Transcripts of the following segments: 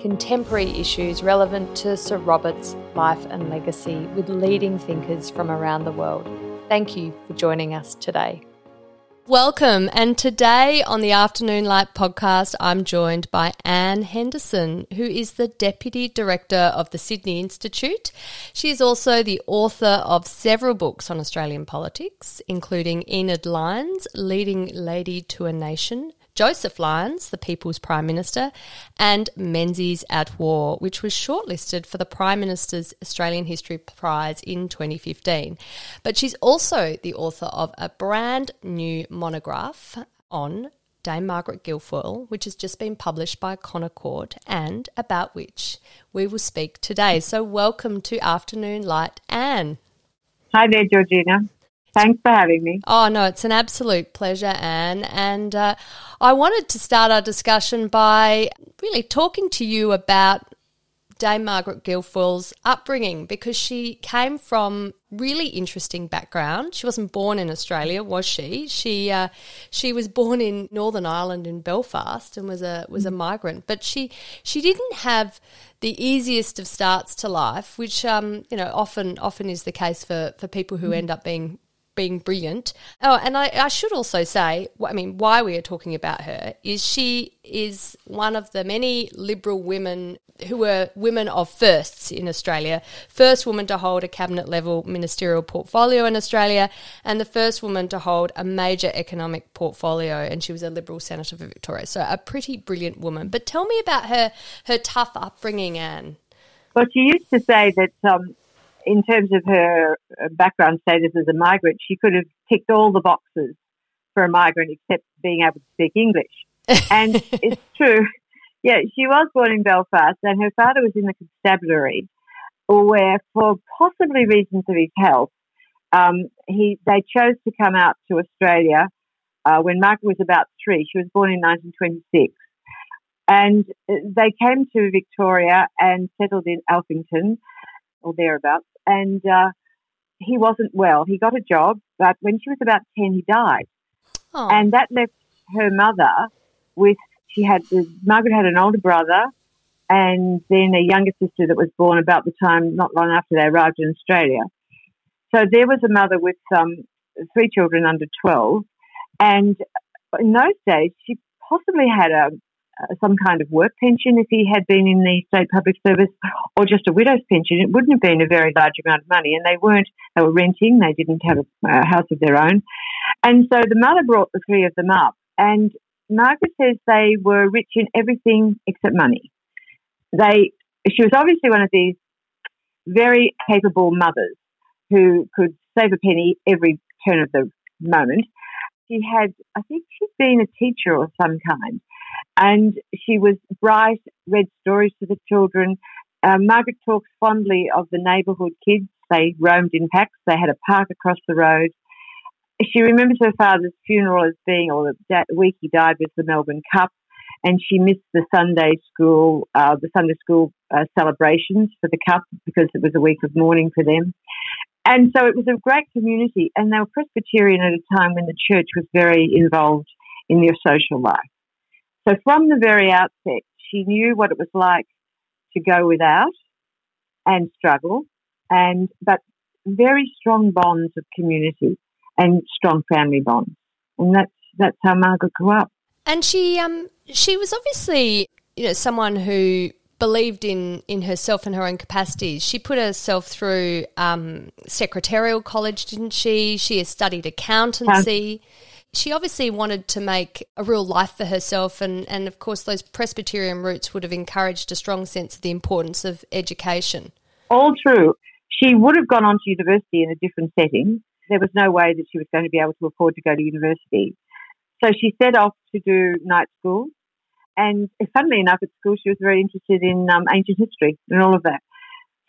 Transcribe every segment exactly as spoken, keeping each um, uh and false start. contemporary issues relevant to Sir Robert's life and legacy with leading thinkers from around the world. Thank you for joining us today. Welcome, and today on the Afternoon Light podcast, I'm joined by Anne Henderson, who is the Deputy Director of the Sydney Institute. She is also the author of several books on Australian politics, including Enid Lyons, Leading Lady to a Nation, Joseph Lyons, the People's Prime Minister, and Menzies at War, which was shortlisted for the Prime Minister's Australian History Prize in twenty fifteen. But she's also the author of a brand new monograph on Dame Margaret Guilfoyle, which has just been published by Connor Court and about which we will speak today. So welcome to Afternoon Light, Anne. Hi there, Georgina. Thanks for having me. Oh, no, it's an absolute pleasure, Anne. And uh, I wanted to start our discussion by really talking to you about Dame Margaret Guilfoyle's upbringing, because she came from really interesting background. She wasn't born in Australia, was she? She uh, she was born in Northern Ireland in Belfast and was a was a migrant, but she she didn't have the easiest of starts to life, which um, you know often often is the case for for people who end up being being brilliant. Oh, and I, I should also say, I mean, why we are talking about her is she is one of the many Liberal women who were women of firsts in Australia, first woman to hold a cabinet-level ministerial portfolio in Australia and the first woman to hold a major economic portfolio, and she was a Liberal Senator for Victoria. So a pretty brilliant woman. But tell me about her, her tough upbringing, Anne. Well, she used to say that um in terms of her background status as a migrant, she could have ticked all the boxes for a migrant except being able to speak English. And it's true. Yeah, she was born in Belfast and her father was in the constabulary, where for possibly reasons of his health, um, he they chose to come out to Australia uh, when Margaret was about three. She was born in nineteen twenty-six. And they came to Victoria and settled in Alphington or thereabouts. And uh, he wasn't well. He got a job, but when she was about ten, he died. Oh. And that left her mother with, she had, Margaret had an older brother and then a younger sister that was born about the time, not long after they arrived in Australia. So there was a mother with um, three children under twelve. And in those days, she possibly had a some kind of work pension if he had been in the state public service, or just a widow's pension. It wouldn't have been a very large amount of money, and they weren't, they were renting, they didn't have a house of their own. And so the mother brought the three of them up, and Margaret says they were rich in everything except money. They, she was obviously one of these very capable mothers who could save a penny every turn of the moment. She had, I think she'd been a teacher of some kind, and she was bright, read stories to the children. Uh, Margaret talks fondly of the neighbourhood kids. They roamed in packs. They had a park across the road. She remembers her father's funeral as being, or the week he died was the Melbourne Cup, and she missed the Sunday school, uh, the Sunday school uh, celebrations for the Cup because it was a week of mourning for them. And so it was a great community, and they were Presbyterian at a time when the church was very involved in their social life. So from the very outset, she knew what it was like to go without and struggle, and but very strong bonds of community and strong family bonds. And that's that's how Margaret grew up. And she um she was obviously, you know, someone who believed in, in herself and her own capacities. She put herself through um, secretarial college, didn't she? She has studied accountancy. She obviously wanted to make a real life for herself, and, and of course those Presbyterian roots would have encouraged a strong sense of the importance of education. All true. She would have gone on to university in a different setting. There was no way that she was going to be able to afford to go to university. So she set off to do night school. And funnily enough, at school, she was very interested in um, ancient history and all of that.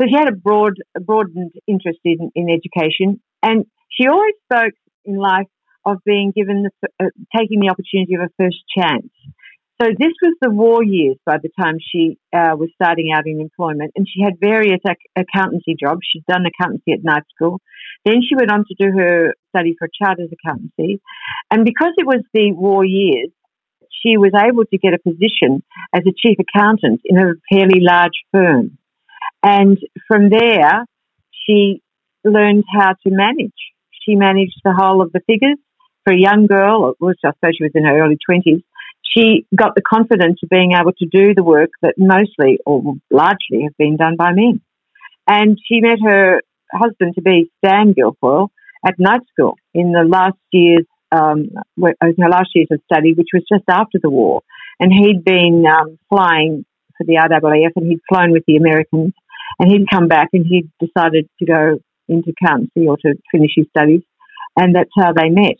So she had a broad, a broadened interest in, in education, and she always spoke in life of being given the, uh, taking the opportunity of a first chance. So this was the war years by the time she uh, was starting out in employment, and she had various ac- accountancy jobs. She'd done accountancy at night school. Then she went on to do her study for chartered accountancy. And because it was the war years, she was able to get a position as a chief accountant in a fairly large firm. And from there, she learned how to manage. She managed the whole of the figures. For a young girl, which I suppose she was in her early twenties, she got the confidence of being able to do the work that mostly or largely have been done by men. And she met her husband to be, Sam Gilfoyle, at night school in the last years, um, in her last years of study, which was just after the war. And he'd been um, flying for the R A A F, and he'd flown with the Americans, and he'd come back and he'd decided to go into accountancy or to finish his studies, and that's how they met.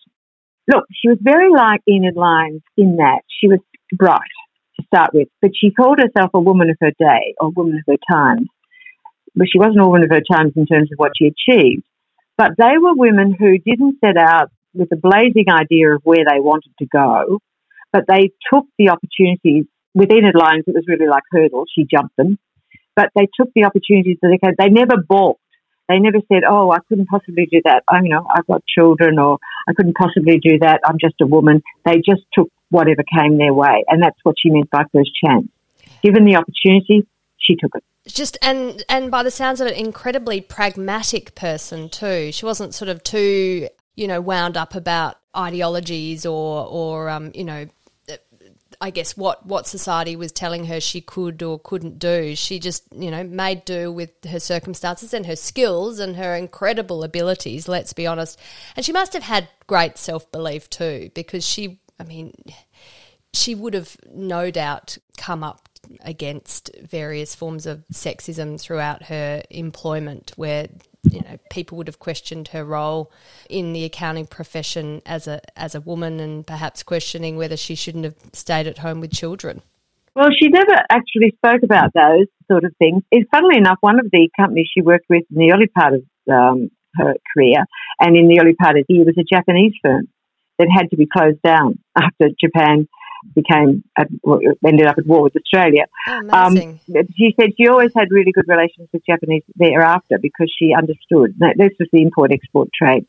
Look, she was very like Enid Lyons in that she was bright to start with, but she called herself a woman of her day or a woman of her times. But she wasn't a woman of her times in terms of what she achieved. But they were women who didn't set out with a blazing idea of where they wanted to go, but they took the opportunities. With Enid Lyons, it was really like hurdles. She jumped them. But they took the opportunities that they had. They never balked. They never said, oh, I couldn't possibly do that. I, you know, I've got children, or I couldn't possibly do that. I'm just a woman. They just took whatever came their way. And that's what she meant by first chance. Given the opportunity, she took it. Just and, and by the sounds of it, incredibly pragmatic person too. She wasn't sort of too, you know, wound up about ideologies or, or um, you know, I guess what, what society was telling her she could or couldn't do. She just, you know, made do with her circumstances and her skills and her incredible abilities, let's be honest. And she must have had great self-belief too, because she, I mean, she would have no doubt come up against various forms of sexism throughout her employment where, you know, people would have questioned her role in the accounting profession as a as a woman, and perhaps questioning whether she shouldn't have stayed at home with children. Well, she never actually spoke about those sort of things. And funnily enough, one of the companies she worked with in the early part of um, her career and in the early part of the year was a Japanese firm that had to be closed down after Japan became at, ended up at war with Australia. Oh, amazing. Um, she said she always had really good relations with Japanese thereafter because she understood. This was the import-export trade.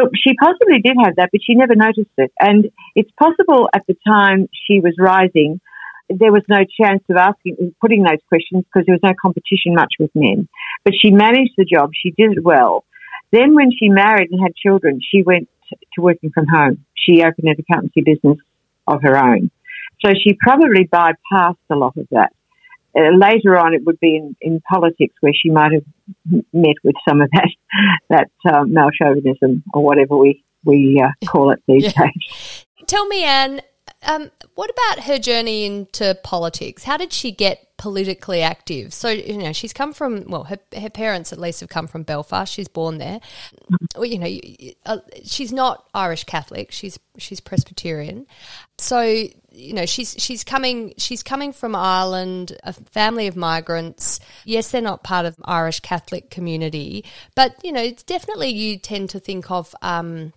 Look, she possibly did have that, but she never noticed it. And it's possible at the time she was rising, there was no chance of asking, putting those questions because there was no competition much with men. But she managed the job. She did it well. Then when she married and had children, she went to working from home. She opened an accountancy business of her own. So she probably bypassed a lot of that. Uh, later on, it would be in, in politics where she might have met with some of that that uh, male chauvinism or whatever we, we uh, call it these yeah. days. Tell me, Anne, um, what about her journey into politics? How did she get politically active? So, you know, she's come from, well, her, her parents at least have come from Belfast. She's born there. Well, you know, she's not Irish Catholic. She's she's Presbyterian. So, you know, she's she's coming she's coming from Ireland, a family of migrants. Yes, they're not part of the Irish Catholic community, but, you know, it's definitely you tend to think of um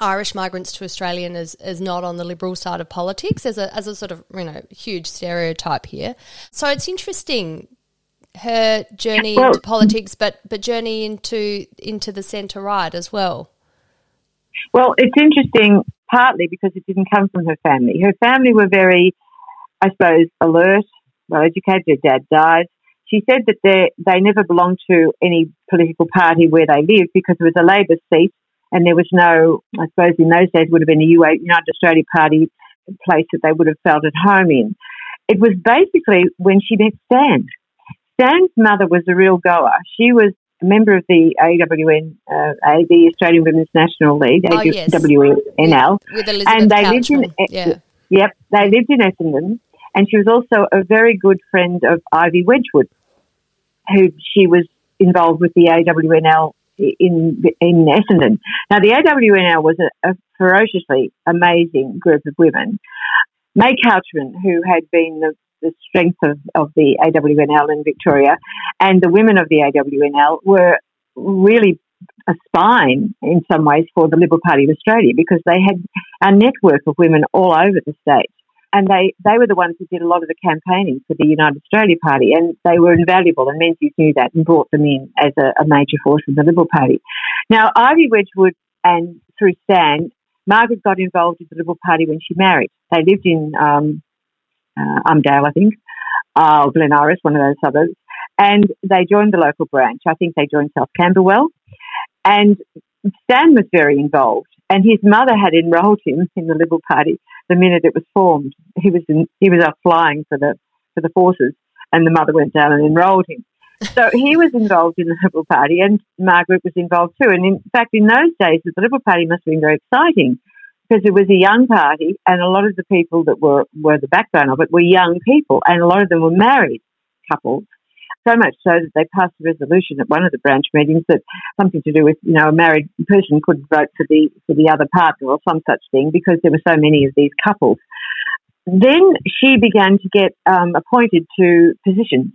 Irish migrants to Australian as, as not on the Liberal side of politics as a as a sort of, you know, huge stereotype here. So it's interesting, her journey well, into politics, but, but journey into into the centre-right as well. Well, it's interesting partly because it didn't come from her family. Her family were very, I suppose, alert, well-educated. Her dad died. She said that they they never belonged to any political party where they lived because it was a Labor seat. And there was no, I suppose in those days, would have been a United Australia Party place that they would have felt at home in. It was basically when she met Stan. Stan's mother was a real goer. She was a member of the A W N, uh, the Australian Women's National League, oh, yes. W N L. With Elizabeth and they lived in, yeah. Yep, they lived in Essendon. And she was also a very good friend of Ivy Wedgwood, who she was involved with the A W N L in in Essendon. Now, the A W N L was a, a ferociously amazing group of women. May Couchman, who had been the the strength of, of the A W N L in Victoria, and the women of the A W N L were really a spine in some ways for the Liberal Party of Australia, because they had a network of women all over the state, and they, they were the ones who did a lot of the campaigning for the United Australia Party, and they were invaluable, and Menzies knew that and brought them in as a, a major force in the Liberal Party. Now, Ivy Wedgwood, and through Stan, Margaret got involved with the Liberal Party when she married. They lived in um, uh, Armadale, I think, uh, or Glen Iris, one of those suburbs, and they joined the local branch. I think they joined South Camberwell. And Stan was very involved, and his mother had enrolled him in the Liberal Party the minute it was formed. He was in, he was up flying for the for the forces, and the mother went down and enrolled him. So he was involved in the Liberal Party, and Margaret was involved too. And in fact, in those days, the Liberal Party must have been very exciting, because it was a young party, and a lot of the people that were, were the backbone of it were young people, and a lot of them were married couples. So much so that they passed a resolution at one of the branch meetings that something to do with, you know, a married person couldn't vote for the for the other partner or some such thing, because there were so many of these couples. Then she began to get um, appointed to positions,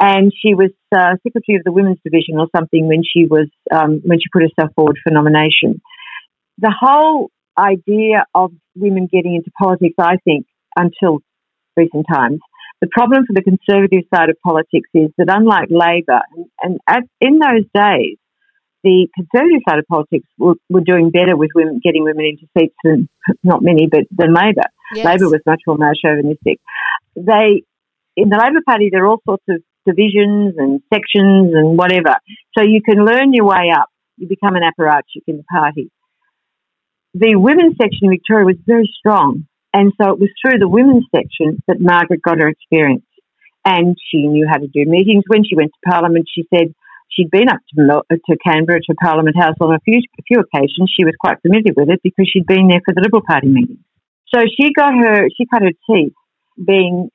and she was uh, secretary of the women's division or something when she was um, when she put herself forward for nomination. The whole idea of women getting into politics, I think, until recent times. The problem for the conservative side of politics is that, unlike Labor, and, and at, in those days, the conservative side of politics were, were doing better with women, getting women into seats than, not many, but than Labor. Yes. Labor was much more male chauvinistic. They, in the Labor Party, there are all sorts of divisions and sections and whatever. So you can learn your way up. You become an apparatchik in the party. The women's section in Victoria was very strong. And so it was through the women's section that Margaret got her experience, and she knew how to do meetings. When she went to Parliament, she said she'd been up to, to Canberra, to Parliament House on a few, a few occasions. She was quite familiar with it because she'd been there for the Liberal Party meetings. So she got her, she cut her teeth being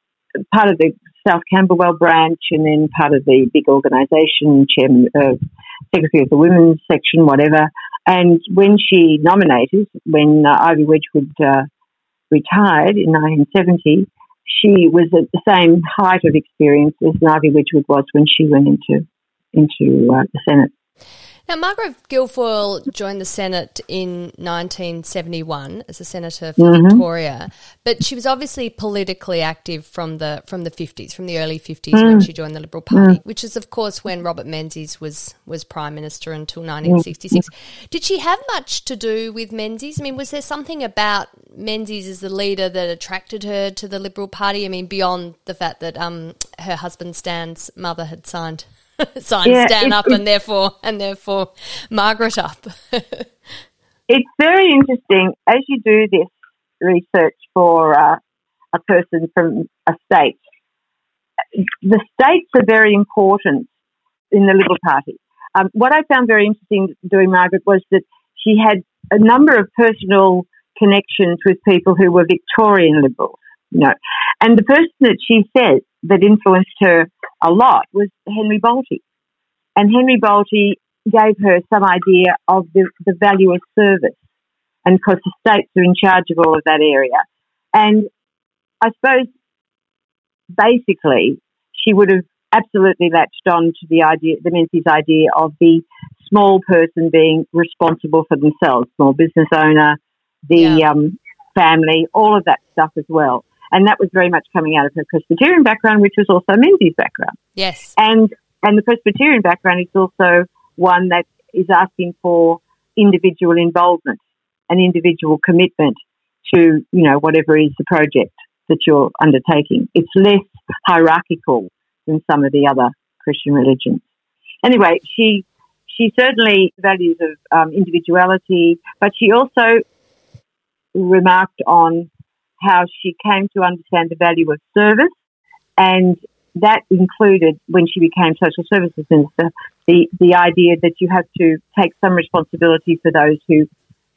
part of the South Camberwell branch, and then part of the big organisation, chairman, uh, secretary of the women's section, whatever. And when she nominated, when uh, Ivy Wedgwood Uh, retired in nineteen seventy, she was at the same height of experience as Ivy Wedgwood was when she went into into uh, the Senate. Now, Margaret Guilfoyle joined the Senate in nineteen seventy-one as a senator for mm-hmm. Victoria, but she was obviously politically active from the from the fifties, from the early fifties mm. when she joined the Liberal Party, mm. which is, of course, when Robert Menzies was was Prime Minister until nineteen sixty-six. Mm. Did she have much to do with Menzies? I mean, was there something about Menzies as the leader that attracted her to the Liberal Party? I mean, beyond the fact that um, her husband Stan's mother had signed Sign yeah, Stan up and therefore and therefore Margaret up. It's very interesting. As you do this research for uh, a person from a state, the states are very important in the Liberal Party. Um, what I found very interesting doing Margaret was that she had a number of personal connections with people who were Victorian Liberals. You know, and the person that she said that influenced her a lot was Henry Bolte. And Henry Bolte gave her some idea of the, the value of service, and because the states are in charge of all of that area. And I suppose basically she would have absolutely latched on to the idea, the Menzies idea of the small person being responsible for themselves, small business owner, the yeah. um, family, all of that stuff as well. And that was very much coming out of her Presbyterian background, which was also Menzies' background. Yes. And and the Presbyterian background is also one that is asking for individual involvement and individual commitment to, you know, whatever is the project that you're undertaking. It's less hierarchical than some of the other Christian religions. Anyway, she she certainly values of um, individuality, but she also remarked on how she came to understand the value of service, and that included, when she became Social Services Minister, the, the idea that you have to take some responsibility for those who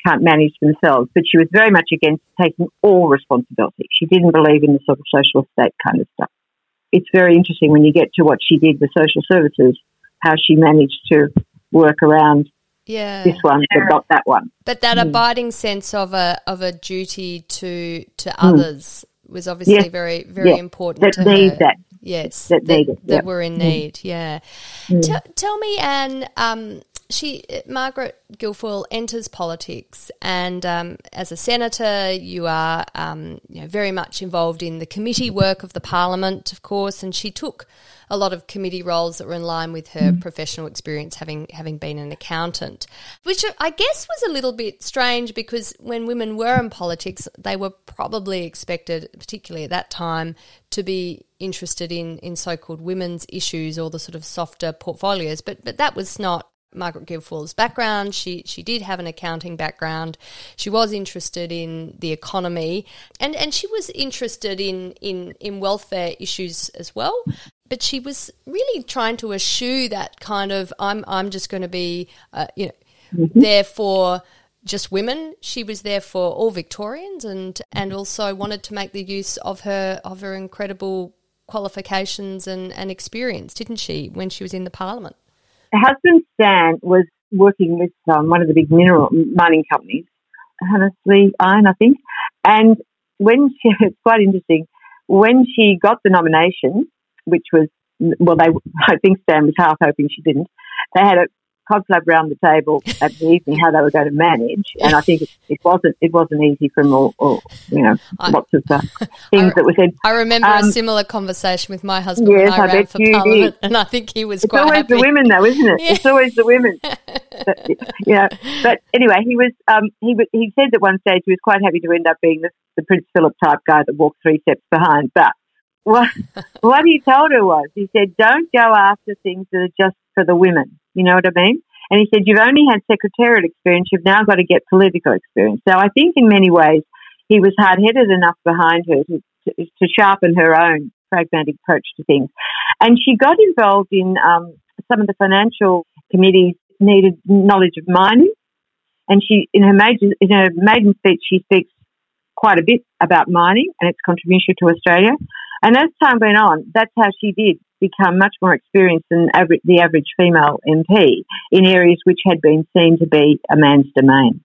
can't manage themselves. But she was very much against taking all responsibility. She didn't believe in the sort of social state kind of stuff. It's very interesting when you get to what she did with social services, how she managed to work around Yeah. this one, but not that one. But that mm. abiding sense of a of a duty to to mm. others was obviously yes. very, very yes. important that to need her. That. Yes, that, that, needed, that yeah. were in need, mm. yeah. Mm. T- tell me, Anne, um, she Margaret Guilfoyle enters politics and um, as a senator you are um, you know, very much involved in the committee work of the parliament, of course, and she took a lot of committee roles that were in line with her mm. professional experience, having having been an accountant, which I guess was a little bit strange because when women were in politics, they were probably expected, particularly at that time, to be interested in, in so-called women's issues or the sort of softer portfolios. But but that was not Margaret Guilfoyle's background. She she did have an accounting background. She was interested in the economy and, and she was interested in, in, in welfare issues as well. But she was really trying to eschew that kind of I'm I'm just going to be uh, you know mm-hmm. there for just women. She was there for all Victorians and and also wanted to make the use of her of her incredible qualifications and, and experience, didn't she, when she was in the Parliament? Her husband, Stan, was working with um, one of the big mineral mining companies, honestly, Iron, I think. And when she, it's quite interesting, when she got the nomination, which was, well, they, I think Stan was half hoping she didn't, they had a confab round the table at the evening how they were going to manage. And I think it, it wasn't it wasn't easy from all, all you know, I, lots of uh, things I, that were said. I remember um, a similar conversation with my husband yes, when I, I ran for Parliament, did. And I think he was it's quite happy. It's always the women, though, isn't it? Yeah. It's always the women. But, you know, but anyway, he was um, he he said at one stage he was quite happy to end up being the, the Prince Philip type guy that walked three steps behind. But what what he told her was, he said, don't go after things that are just for the women. You know what I mean? And he said, you've only had secretarial experience, you've now got to get political experience. So I think in many ways he was hard-headed enough behind her to, to, to sharpen her own pragmatic approach to things. And she got involved in um, some of the financial committees needed knowledge of mining. And she, in her maiden, in her maiden speech, she speaks quite a bit about mining and its contribution to Australia. And as time went on, that's how she did become much more experienced than average, the average female M P in areas which had been seen to be a man's domain.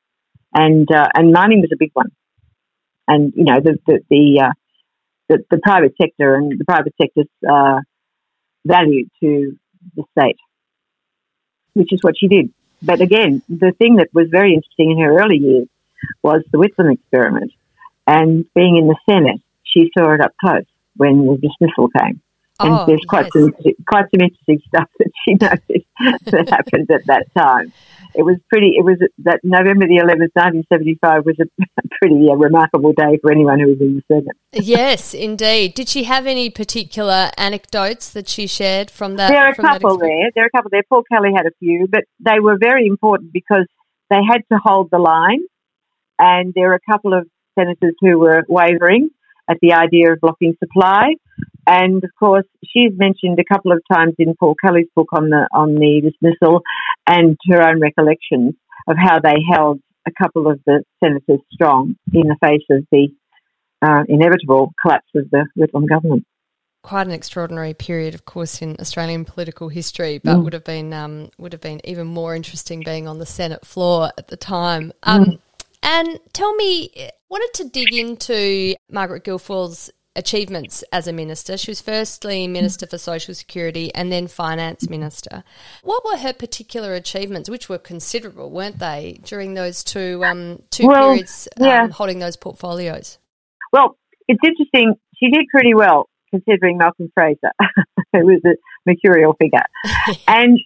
And uh, and mining was a big one. And, you know, the the the, uh, the, the private sector and the private sector's uh, value to the state, which is what she did. But again, the thing that was very interesting in her early years was the Whitlam experiment. And being in the Senate, she saw it up close when the dismissal came. And oh, there's quite, yes. some, quite some interesting stuff that she noticed that happened at that time. It was pretty, it was that November the eleventh, nineteen seventy-five was a pretty uh, remarkable day for anyone who was in the Senate. Yes, indeed. Did she have any particular anecdotes that she shared from that? There are a couple there. There are a couple there. Paul Kelly had a few, but they were very important because they had to hold the line. And there were a couple of senators who were wavering at the idea of blocking supply. And, of course, she's mentioned a couple of times in Paul Kelly's book on the on the dismissal and her own recollections of how they held a couple of the senators strong in the face of the uh, inevitable collapse of the Whitlam government. Quite an extraordinary period, of course, in Australian political history, but mm. would have been um, would have been even more interesting being on the Senate floor at the time. Um, mm. And tell me, I wanted to dig into Margaret Guilfoyle's achievements as a minister. She was firstly Minister for Social Security and then Finance Minister. What were her particular achievements, which were considerable, weren't they, during those two um, two well, periods yeah. um, holding those portfolios? Well, it's interesting. She did pretty well considering Malcolm Fraser, who was a mercurial figure. And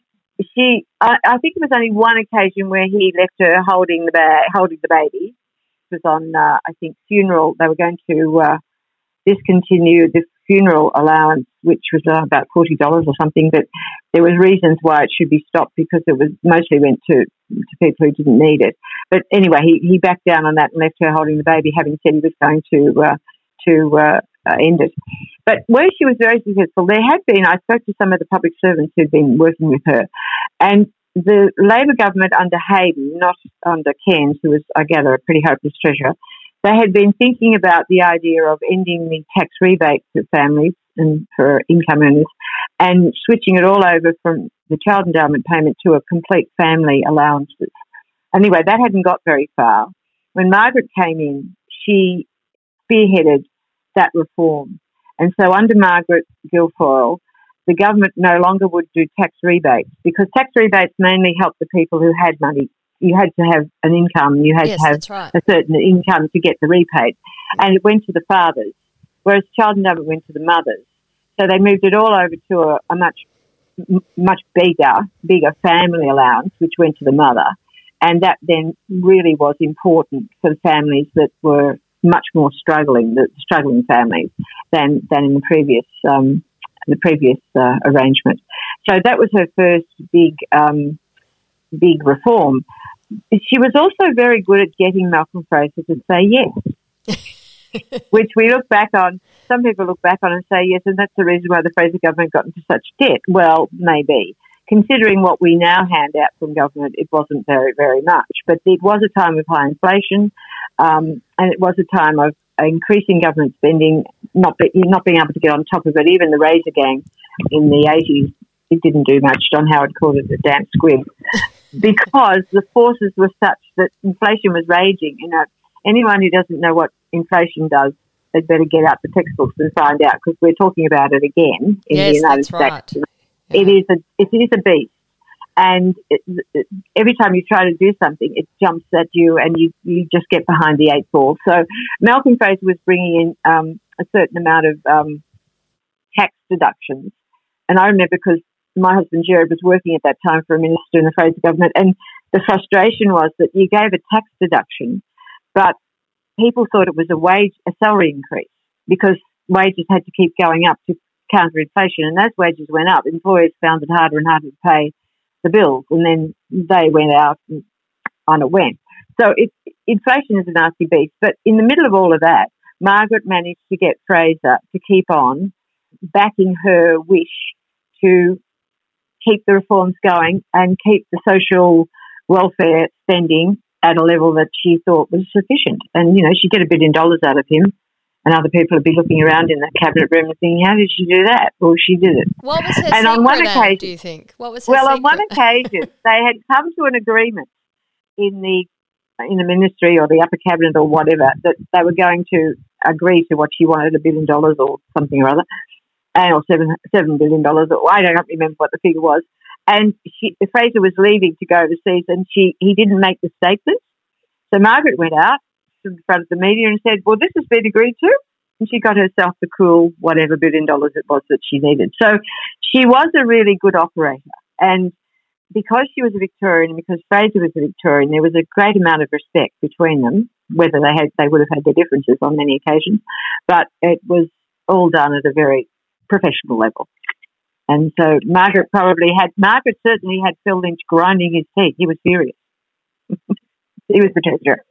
she, I, I think it was only one occasion where he left her holding the ba- holding the baby. It was on, uh, I think, funeral. They were going to Uh, discontinued the funeral allowance, which was uh, about forty dollars or something, but there was reasons why it should be stopped because it was mostly went to, to people who didn't need it. But anyway, he, he backed down on that and left her holding the baby, having said he was going to uh, to uh, uh, end it. But where she was very successful, there had been, I spoke to some of the public servants who'd been working with her, and the Labor government under Hayden, not under Cairns, who was, I gather, a pretty hopeless treasurer, they had been thinking about the idea of ending the tax rebate for families and for income earners and switching it all over from the child endowment payment to a complete family allowance. Anyway, that hadn't got very far. When Margaret came in, she spearheaded that reform. And so under Margaret Guilfoyle, the government no longer would do tax rebates, because tax rebates mainly helped the people who had money. You had to have an income, you had yes, to have right. a certain income to get the repaid. And it went to the fathers, whereas child endowment went to the mothers. So they moved it all over to a, a much much bigger, bigger family allowance, which went to the mother. And that then really was important for the families that were much more struggling, the struggling families, than, than in the previous um, the previous uh, arrangement. So that was her first big um, big reform. She was also very good at getting Malcolm Fraser to say yes, which we look back on. Some people look back on and say yes, and that's the reason why the Fraser government got into such debt. Well, maybe. Considering what we now hand out from government, it wasn't very, very much. But it was a time of high inflation, um, and it was a time of increasing government spending, not be, not being able to get on top of it. Even the Razor Gang in the eighties, it didn't do much. John Howard called it the damp squib, because the forces were such that inflation was raging. You know, anyone who doesn't know what inflation does, they'd better get out the textbooks and find out, because we're talking about it again in yes, the United States. Right. It is a it is a beast, and it, it, every time you try to do something, it jumps at you, and you, you just get behind the eight ball. So Malcolm Fraser was bringing in um, a certain amount of um, tax deductions, and I remember because my husband Jared was working at that time for a minister in the Fraser government, and the frustration was that you gave a tax deduction, but people thought it was a wage, a salary increase, because wages had to keep going up to counter inflation, and as wages went up, employers found it harder and harder to pay the bills, and then they went out and on it went. So it, inflation is a nasty beast, but in the middle of all of that, Margaret managed to get Fraser to keep on backing her wish to keep the reforms going and keep the social welfare spending at a level that she thought was sufficient. And, you know, she'd get a billion dollars out of him, and other people would be looking around in the cabinet room and thinking, how did she do that? Well, she did it. What was her and secret, on one occasion, do you think? What was her well, secret? On one occasion, they had come to an agreement in the in the ministry or the upper cabinet or whatever that they were going to agree to what she wanted, a billion dollars or something or other, and or seven, seven billion dollars. I don't remember what the figure was. And she, Fraser was leaving to go overseas, and she he didn't make the statement. So Margaret went out in front of the media and said, well, this has been agreed to, and she got herself the cool whatever billion dollars it was that she needed. So she was a really good operator, and because she was a Victorian and because Fraser was a Victorian, there was a great amount of respect between them, whether they had they would have had their differences on many occasions, but it was all done at a very professional level. And so Margaret probably had Margaret certainly had Phil Lynch grinding his teeth. He was furious. He was protector.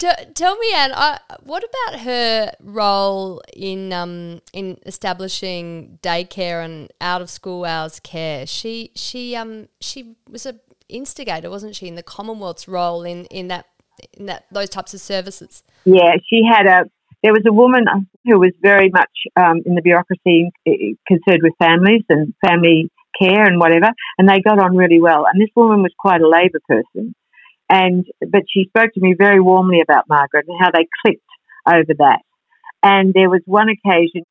Do, tell me, Anne, I, what about her role in um, in establishing daycare and out of school hours care? She she um she was an instigator, wasn't she, in the Commonwealth's role in, in that in that those types of services? Yeah, she had a. There was a woman who was very much um, in the bureaucracy, concerned with families and family care and whatever, and they got on really well. And this woman was quite a Labor person. And but she spoke to me very warmly about Margaret and how they clicked over that. And there was one occasion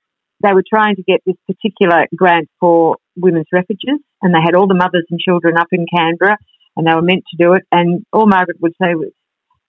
they were trying to get this particular grant for women's refuges, and they had all the mothers and children up in Canberra, and they were meant to do it. And all Margaret would say was,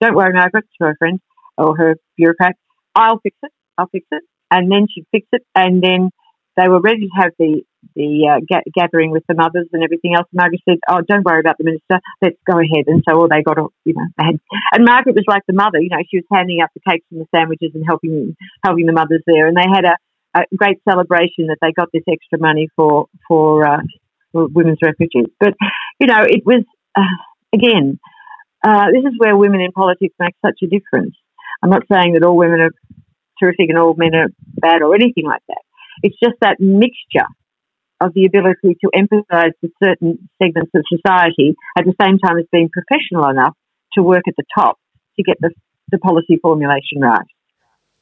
don't worry, Margaret, to her friend or her bureaucrat, I'll fix it, I'll fix it. And then she'd fix it. And then they were ready to have the, the uh, ga- gathering with the mothers and everything else. Margaret said, oh, don't worry about the minister. Let's go ahead. And so all they got, you know, they had, and Margaret was like the mother, you know, she was handing out the cakes and the sandwiches and helping helping the mothers there. And they had a, a great celebration that they got this extra money for, for, uh, for women's refugees. But, you know, it was, uh, again, uh, this is where women in politics make such a difference. I'm not saying that all women are terrific and all men are bad or anything like that. It's just that mixture of the ability to empathise with certain segments of society at the same time as being professional enough to work at the top to get the, the policy formulation right.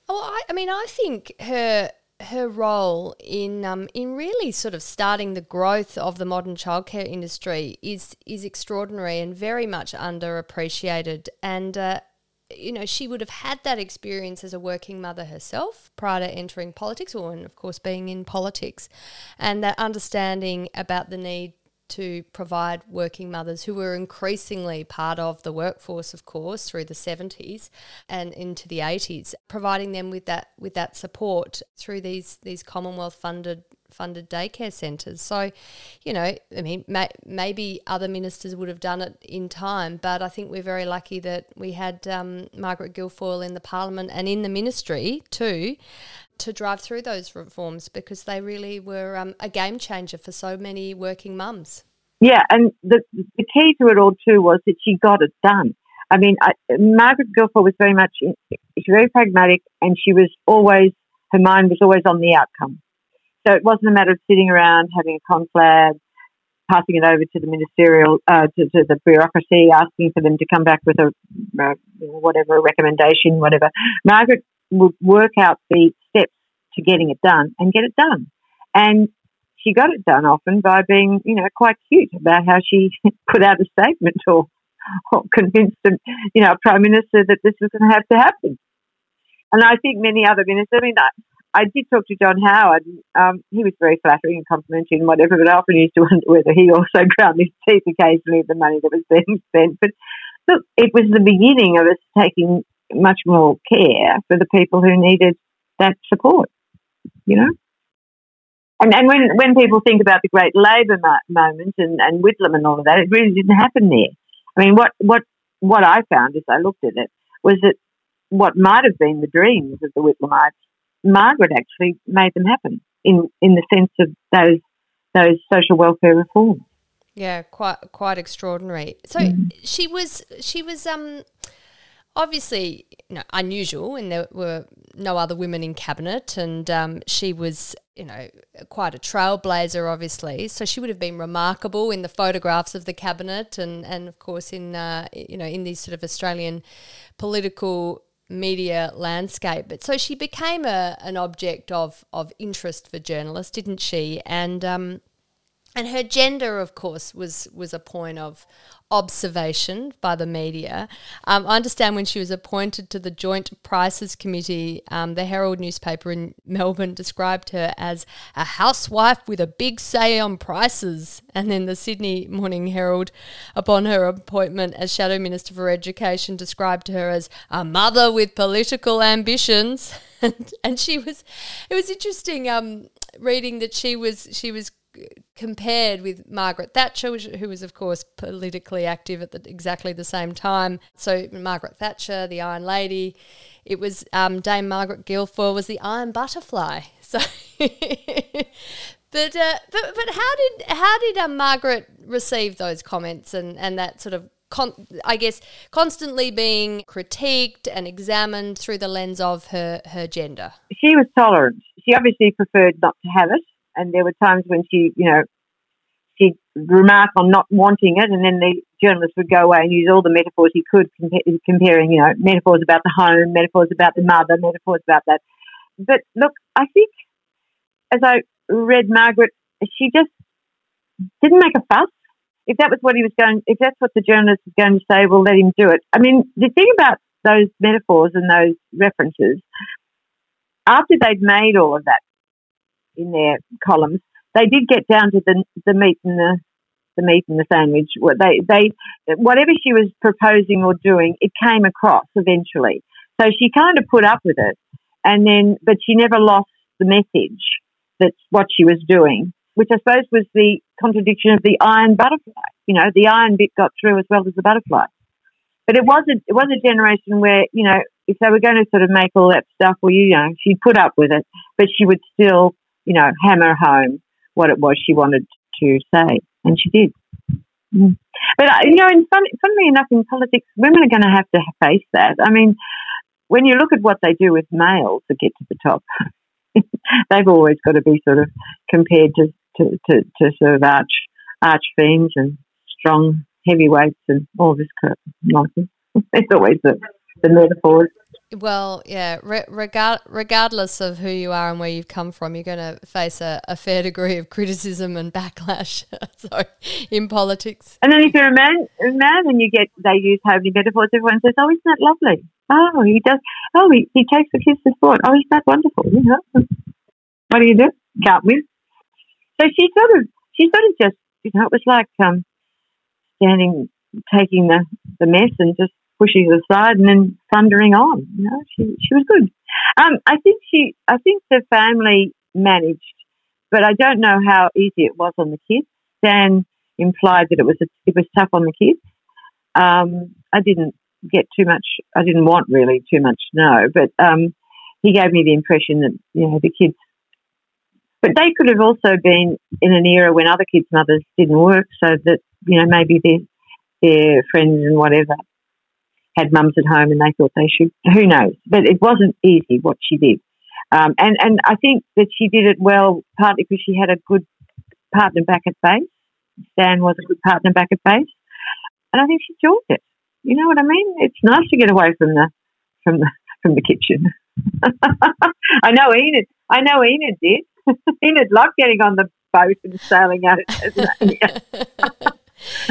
Well, I, I mean, I think her her role in um, in really sort of starting the growth of the modern childcare industry is is extraordinary and very much underappreciated. And uh, you know, she would have had that experience as a working mother herself prior to entering politics, or and of course being in politics, and that understanding about the need to provide working mothers who were increasingly part of the workforce, of course, through the seventies and into the eighties, providing them with that with that support through these these Commonwealth funded funded daycare centres. So, you know, I mean, may, maybe other ministers would have done it in time, but I think we're very lucky that we had um, Margaret Guilfoyle in the Parliament and in the Ministry too, to drive through those reforms, because they really were um, a game changer for so many working mums. Yeah, and the the key to it all too was that she got it done. I mean, I, Margaret Guilfoyle was very much, she's very pragmatic, and she was always, her mind was always on the outcome. So it wasn't a matter of sitting around, having a confab, passing it over to the ministerial, uh, to, to the bureaucracy, asking for them to come back with a, uh, whatever, a recommendation, whatever. Margaret would work out the steps to getting it done and get it done. And she got it done often by being, you know, quite cute about how she put out a statement or, or convinced the, you know, Prime Minister that this was going to have to happen. And I think many other ministers, I mean, I, I did talk to John Howard. Um, he was very flattering and complimentary and whatever, but I often used to wonder whether he also ground his teeth occasionally at the money that was being spent. But look, it was the beginning of us taking much more care for the people who needed that support, you know. And and when, when people think about the great Labor moment and, and Whitlam and all of that, it really didn't happen there. I mean, what, what, what I found as I looked at it was that what might have been the dreams of the Whitlamites, Margaret actually made them happen in, in the sense of those those social welfare reforms. Yeah, quite quite extraordinary. So mm-hmm. she was she was um. Obviously, you know, unusual, and there were no other women in cabinet, and um, she was, you know, quite a trailblazer, obviously. So she would have been remarkable in the photographs of the cabinet, and, and of course in uh, you know, in these sort of Australian political media landscape. But so she became a an object of of interest for journalists, didn't she? And um, and her gender, of course, was was a point of observation by the media. Um, I understand when she was appointed to the Joint Prices Committee, um, the Herald newspaper in Melbourne described her as a housewife with a big say on prices. And then the Sydney Morning Herald, upon her appointment as Shadow Minister for Education, described her as a mother with political ambitions. and, and she was, it was interesting um, reading that she was, she was compared with Margaret Thatcher, which, who was, of course, politically active at the, exactly the same time. So Margaret Thatcher, the Iron Lady. It was um, Dame Margaret Guilfoyle was the Iron Butterfly. So, but, uh, but but how did how did um, Margaret receive those comments and, and that sort of con- I guess constantly being critiqued and examined through the lens of her her gender? She was tolerant. She obviously preferred not to have it. And there were times when she, you know, she'd remark on not wanting it, and then the journalist would go away and use all the metaphors he could, compa- comparing, you know, metaphors about the home, metaphors about the mother, metaphors about that. But look, I think as I read Margaret, she just didn't make a fuss. If that was what he was going, if that's what the journalist was going to say, we'll let him do it. I mean, the thing about those metaphors and those references, after they'd made all of that in their columns, they did get down to the the meat and the the meat and the sandwich. They they whatever she was proposing or doing, it came across eventually. So she kind of put up with it, and then but she never lost the message that's what she was doing, which I suppose was the contradiction of the Iron Butterfly. You know, the iron bit got through as well as the butterfly. But it was a it was a generation where, you know, if they were going to sort of make all that stuff, well, you know, she'd put up with it, but she would still, you know, hammer home what it was she wanted to say, and she did. Mm. But, you know, in fun, funnily enough, in politics, women are going to have to face that. I mean, when you look at what they do with males to get to the top, they've always got to be sort of compared to, to, to, to sort of arch, arch fiends and strong heavyweights and all this nonsense. It's always the, the metaphors. Well, yeah, re- regard- regardless of who you are and where you've come from, you're going to face a, a fair degree of criticism and backlash so, in politics. And then if you're a man, a man and you get, they use homely metaphors, everyone says, oh, isn't that lovely? Oh, he does. Oh, he, he takes the kids to sport. Oh, he's that wonderful. You know? What do you do? Can't win. So she sort of, she sort of just, you know, it was like um, standing, taking the, the mess and just pushing it aside and then thundering on. You know, she she was good. Um, I think she, I think the family managed, but I don't know how easy it was on the kids. Dan implied that it was a, it was tough on the kids. Um, I didn't get too much. I didn't want really too much to know, but um, he gave me the impression that you know the kids. But they could have also been in an era when other kids' mothers didn't work, so that you know maybe their their friends and whatever had mums at home and they thought they should, who knows. But it wasn't easy what she did. Um, and, and I think that she did it well partly because she had a good partner back at base. Stan was a good partner back at base. And I think she enjoyed it. You know what I mean? It's nice to get away from the from the, from the kitchen. I know Enid. I know Enid did. Enid loved getting on the boat and sailing out. It,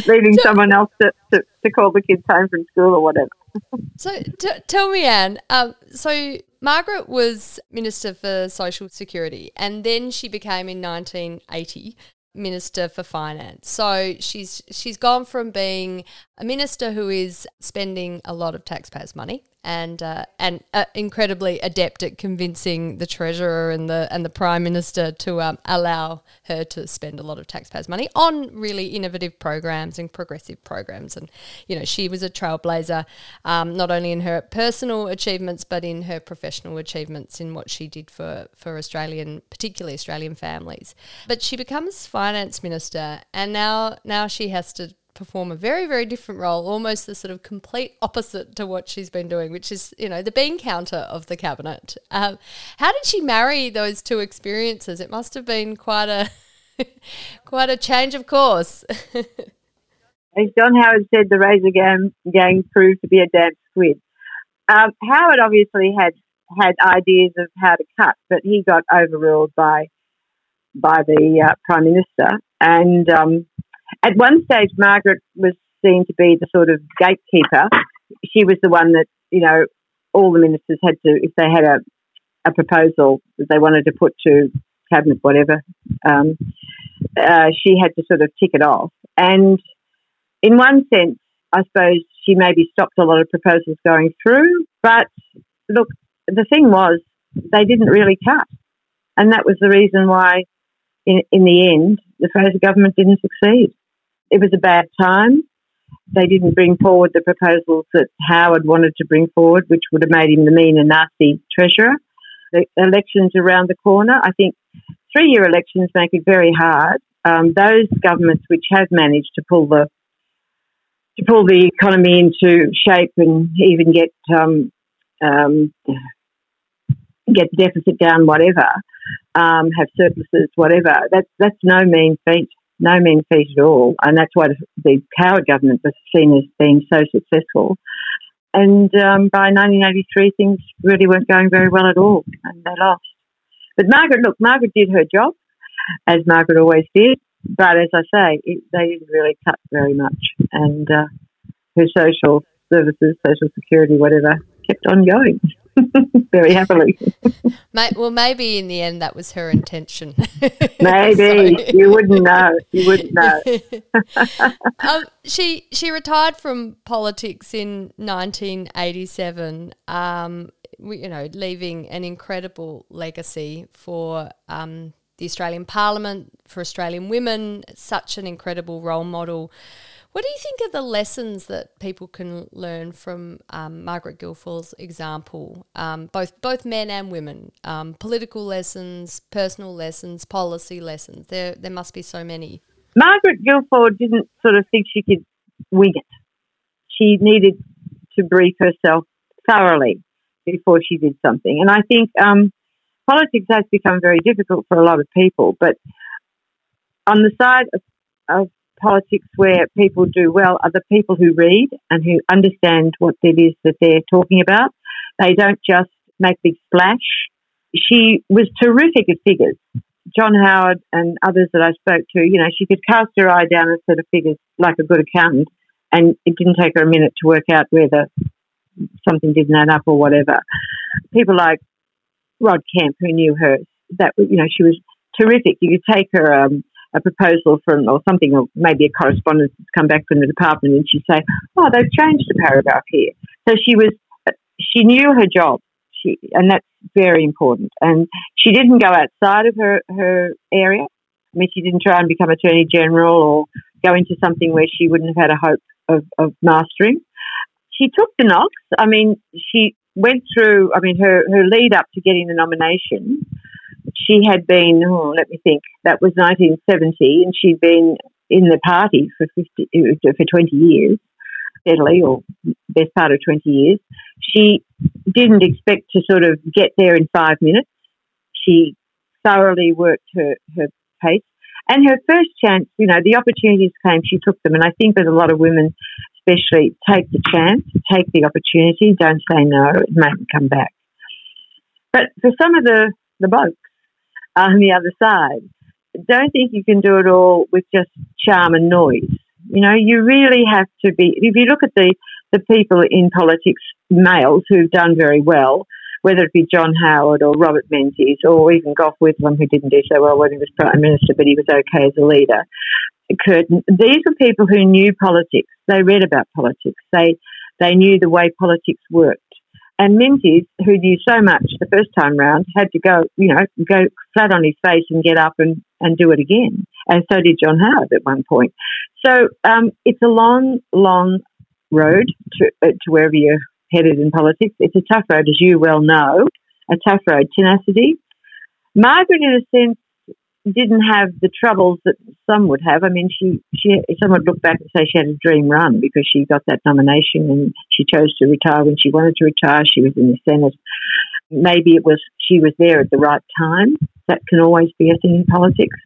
leaving so, someone else to, to, to call the kids home from school or whatever. So t- tell me, Anne, um, so Margaret was Minister for Social Security and then she became in nineteen eighty Minister for Finance. So she's she's gone from being a minister who is spending a lot of taxpayers' money and uh, and uh, incredibly adept at convincing the treasurer and the and the prime minister to um, allow her to spend a lot of taxpayers' money on really innovative programs and progressive programs. And you know she was a trailblazer, um, not only in her personal achievements but in her professional achievements in what she did for for Australian, particularly Australian families. But she becomes finance minister, and now now she has to perform a very, very different role, almost the sort of complete opposite to what she's been doing, which is, you know, the bean counter of the cabinet. Um, how did she marry those two experiences? It must have been quite a quite a change of course. As John Howard said, the Razor Gang, gang proved to be a damp squid. Um, Howard obviously had had ideas of how to cut, but he got overruled by by the uh, Prime Minister and. Um, At one stage, Margaret was seen to be the sort of gatekeeper. She was the one that, you know, all the ministers had to, if they had a, a proposal that they wanted to put to cabinet, whatever, um, uh, she had to sort of tick it off. And in one sense, I suppose she maybe stopped a lot of proposals going through. But look, the thing was, they didn't really cut. And that was the reason why, in, in the end, the Fraser government didn't succeed. It was a bad time. They didn't bring forward the proposals that Howard wanted to bring forward, which would have made him the mean and nasty treasurer. The elections around the corner, I think three-year elections make it very hard. Um, those governments which have managed to pull the to pull the economy into shape and even get um, um, get the deficit down, whatever, um, have surpluses, whatever, that, that's no mean feat. No mean feat at all, and that's why the Howard government was seen as being so successful. And um, by nineteen eighty-three, things really weren't going very well at all, and they lost. But Margaret, look, Margaret did her job, as Margaret always did, but as I say, it, they didn't really cut very much, and uh, her social services, social security, whatever, kept on going. Very happily. Well, maybe in the end that was her intention. Maybe. You wouldn't know. You wouldn't know. um, she she retired from politics in nineteen eighty-seven, um, you know, leaving an incredible legacy for um, the Australian Parliament, for Australian women, such an incredible role model. What do you think are the lessons that people can learn from um, Margaret Guilfoyle's example, um, both both men and women, um, political lessons, personal lessons, policy lessons? There there must be so many. Margaret Guilfoyle didn't sort of think she could wing it. She needed to brief herself thoroughly before she did something. And I think um, politics has become very difficult for a lot of people, but on the side of, of politics where people do well are the people who read and who understand what it is that they're talking about, They don't just make big splash. She was terrific at figures. John Howard and others that I spoke to, you know, she could cast her eye down a set of figures like a good accountant, and it didn't take her a minute to work out whether something didn't add up or whatever. People like Rod Kemp, who knew her, that, you know, she was terrific. You could take her um, a proposal from or something, or maybe a correspondence that's come back from the department, and she'd say, "Oh, they've changed the paragraph here." So she was, she knew her job. She, and that's very important. And she didn't go outside of her, her area. I mean, she didn't try and become Attorney General or go into something where she wouldn't have had a hope of, of mastering. She took the knocks. I mean, she went through, I mean, her, her lead up to getting the nomination, she had been, oh, let me think, that was nineteen seventy, and she'd been in the party for fifty, for twenty years. Steadily, or best part of twenty years. She didn't expect to sort of get there in five minutes. She thoroughly worked her, her pace. And her first chance, you know, the opportunities came, she took them. And I think that a lot of women especially take the chance, take the opportunity, don't say no, it mightn't come back. But for some of the, the blokes on the other side, don't think you can do it all with just charm and noise. You know, you really have to be, if you look at the, the people in politics, males who've done very well, whether it be John Howard or Robert Menzies or even Gough Whitlam, who didn't do so well when he was Prime Minister, but he was okay as a leader. Curtin, these were people who knew politics. They read about politics. They they knew the way politics worked. And Menzies, who knew so much the first time round, had to go, you know, go flat on his face and get up and, and do it again. And so did John Howard at one point. So um, it's a long, long road to, uh, to wherever you're headed in politics. It's a tough road, as you well know, a tough road, tenacity. Margaret, in a sense, didn't have the troubles that some would have. I mean, she, she some would look back and say she had a dream run because she got that nomination and she chose to retire when she wanted to retire. She was in the Senate. Maybe it was she was there at the right time. That can always be a thing in politics.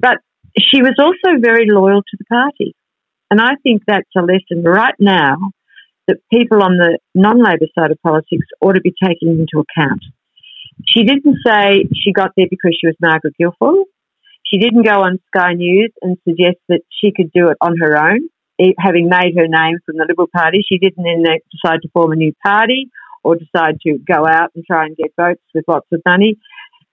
But she was also very loyal to the party. And I think that's a lesson right now that people on the non-Labor side of politics ought to be taking into account. She didn't say she got there because she was Margaret Guilfoyle. She didn't go on Sky News and suggest that she could do it on her own, having made her name from the Liberal Party. She didn't then decide to form a new party or decide to go out and try and get votes with lots of money,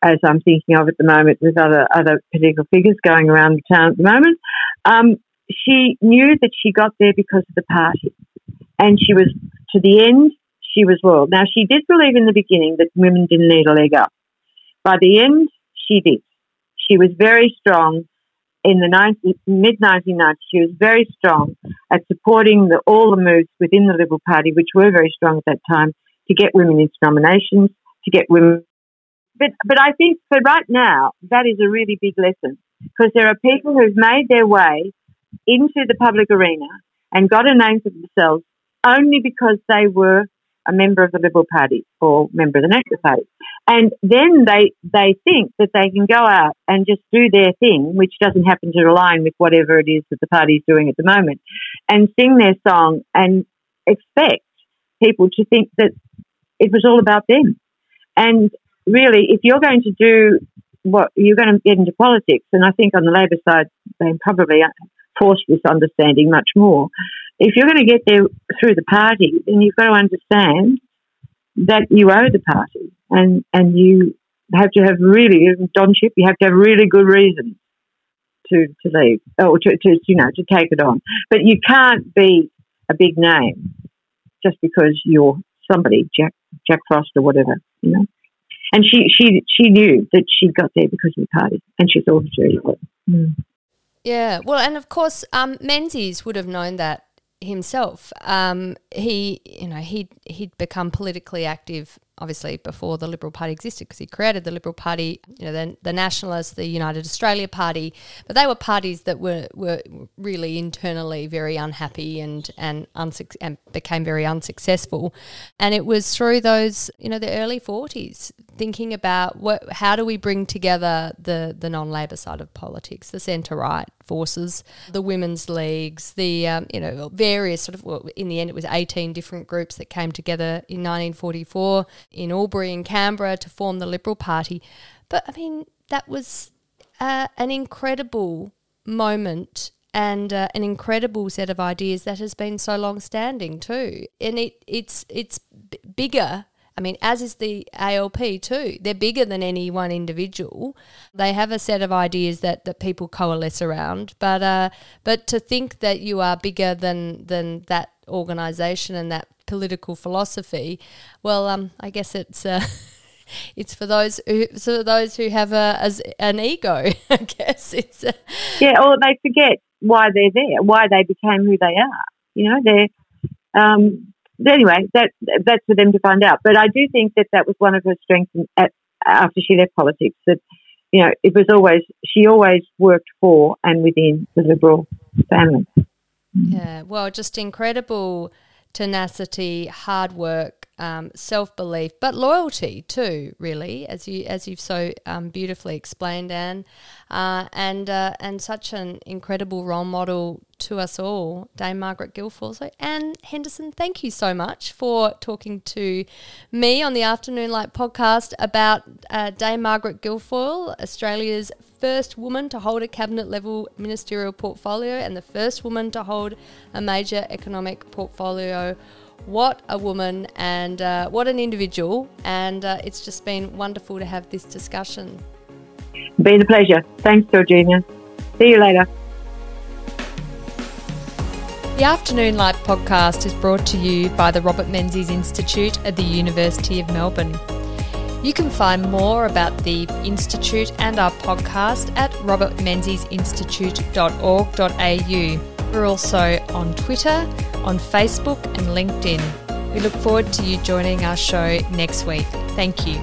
as I'm thinking of at the moment with other, other political figures going around the town at the moment. Um, she knew that she got there because of the party. And she was, to the end, she was loyal. Now, she did believe in the beginning that women didn't need a leg up. By the end, she did. She was very strong in the mid nineteen nineties. She was very strong at supporting the, all the moves within the Liberal Party, which were very strong at that time, to get women into nominations, to get women. But but I think for right now, that is a really big lesson, because there are people who've made their way into the public arena and got a name for themselves only because they were a member of the Liberal Party or member of the National Party. And then they they think that they can go out and just do their thing, which doesn't happen to align with whatever it is that the party's doing at the moment, and sing their song and expect people to think that it was all about them. And really, if you're going to do what you're going to get into politics, and I think on the Labor side, they probably force this understanding much more. If you're going to get there through the party, then you've got to understand that you owe the party, and, and you have to have really, Don Chip, you have to have really good reasons to, to leave, or to, to, you know, to take it on. But you can't be a big name just because you're somebody, Jack, Jack Frost or whatever, you know. And she, she she knew that she got there because of the party, and she thought she would. Mm. Yeah, well, and of course, um, Menzies would have known that himself. Um, he, you know, he he'd become politically active, obviously, before the Liberal Party existed, because he created the Liberal Party, you know, the, the Nationalists, the United Australia Party, but they were parties that were, were really internally very unhappy and and, unsuc- and became very unsuccessful. And it was through those, you know, the early forties, thinking about what, how do we bring together the, the non-Labor side of politics, the centre-right, forces, the women's leagues, the, um, you know, various sort of, well, in the end it was eighteen different groups that came together in nineteen forty-four in Albury in Canberra to form the Liberal Party. But, I mean, that was uh, an incredible moment and uh, an incredible set of ideas that has been so long-standing too. And it it's it's b- bigger. I mean, as is the A L P too. They're bigger than any one individual. They have a set of ideas that, that people coalesce around. But uh, but to think that you are bigger than than that organisation and that political philosophy, well, um, I guess it's uh, it's for those who so those who have a as an ego. I guess it's a, yeah, or they forget why they're there, why they became who they are. You know, they're. Um, Anyway, that that's for them to find out. But I do think that that was one of her strengths at, after she left politics, that, you know, it was always, she always worked for and within the Liberal family. Yeah, well, just incredible tenacity, hard work, um, self-belief, but loyalty too, really, as, you, as you've so um, beautifully explained, Anne, uh, and, uh, and such an incredible role model to us all, Dame Margaret Guilfoyle. So Anne Henderson, thank you so much for talking to me on the Afternoon Light podcast about uh, Dame Margaret Guilfoyle, Australia's first woman to hold a cabinet-level ministerial portfolio and the first woman to hold a major economic portfolio. What a woman and uh, what an individual. And uh, it's just been wonderful to have this discussion. Been a pleasure. Thanks, Georgina. See you later. The Afternoon Light podcast is brought to you by the Robert Menzies Institute at the University of Melbourne. You can find more about the Institute and our podcast at robert menzies institute dot org dot a u. We're also on Twitter, on Facebook and LinkedIn. We look forward to you joining our show next week. Thank you.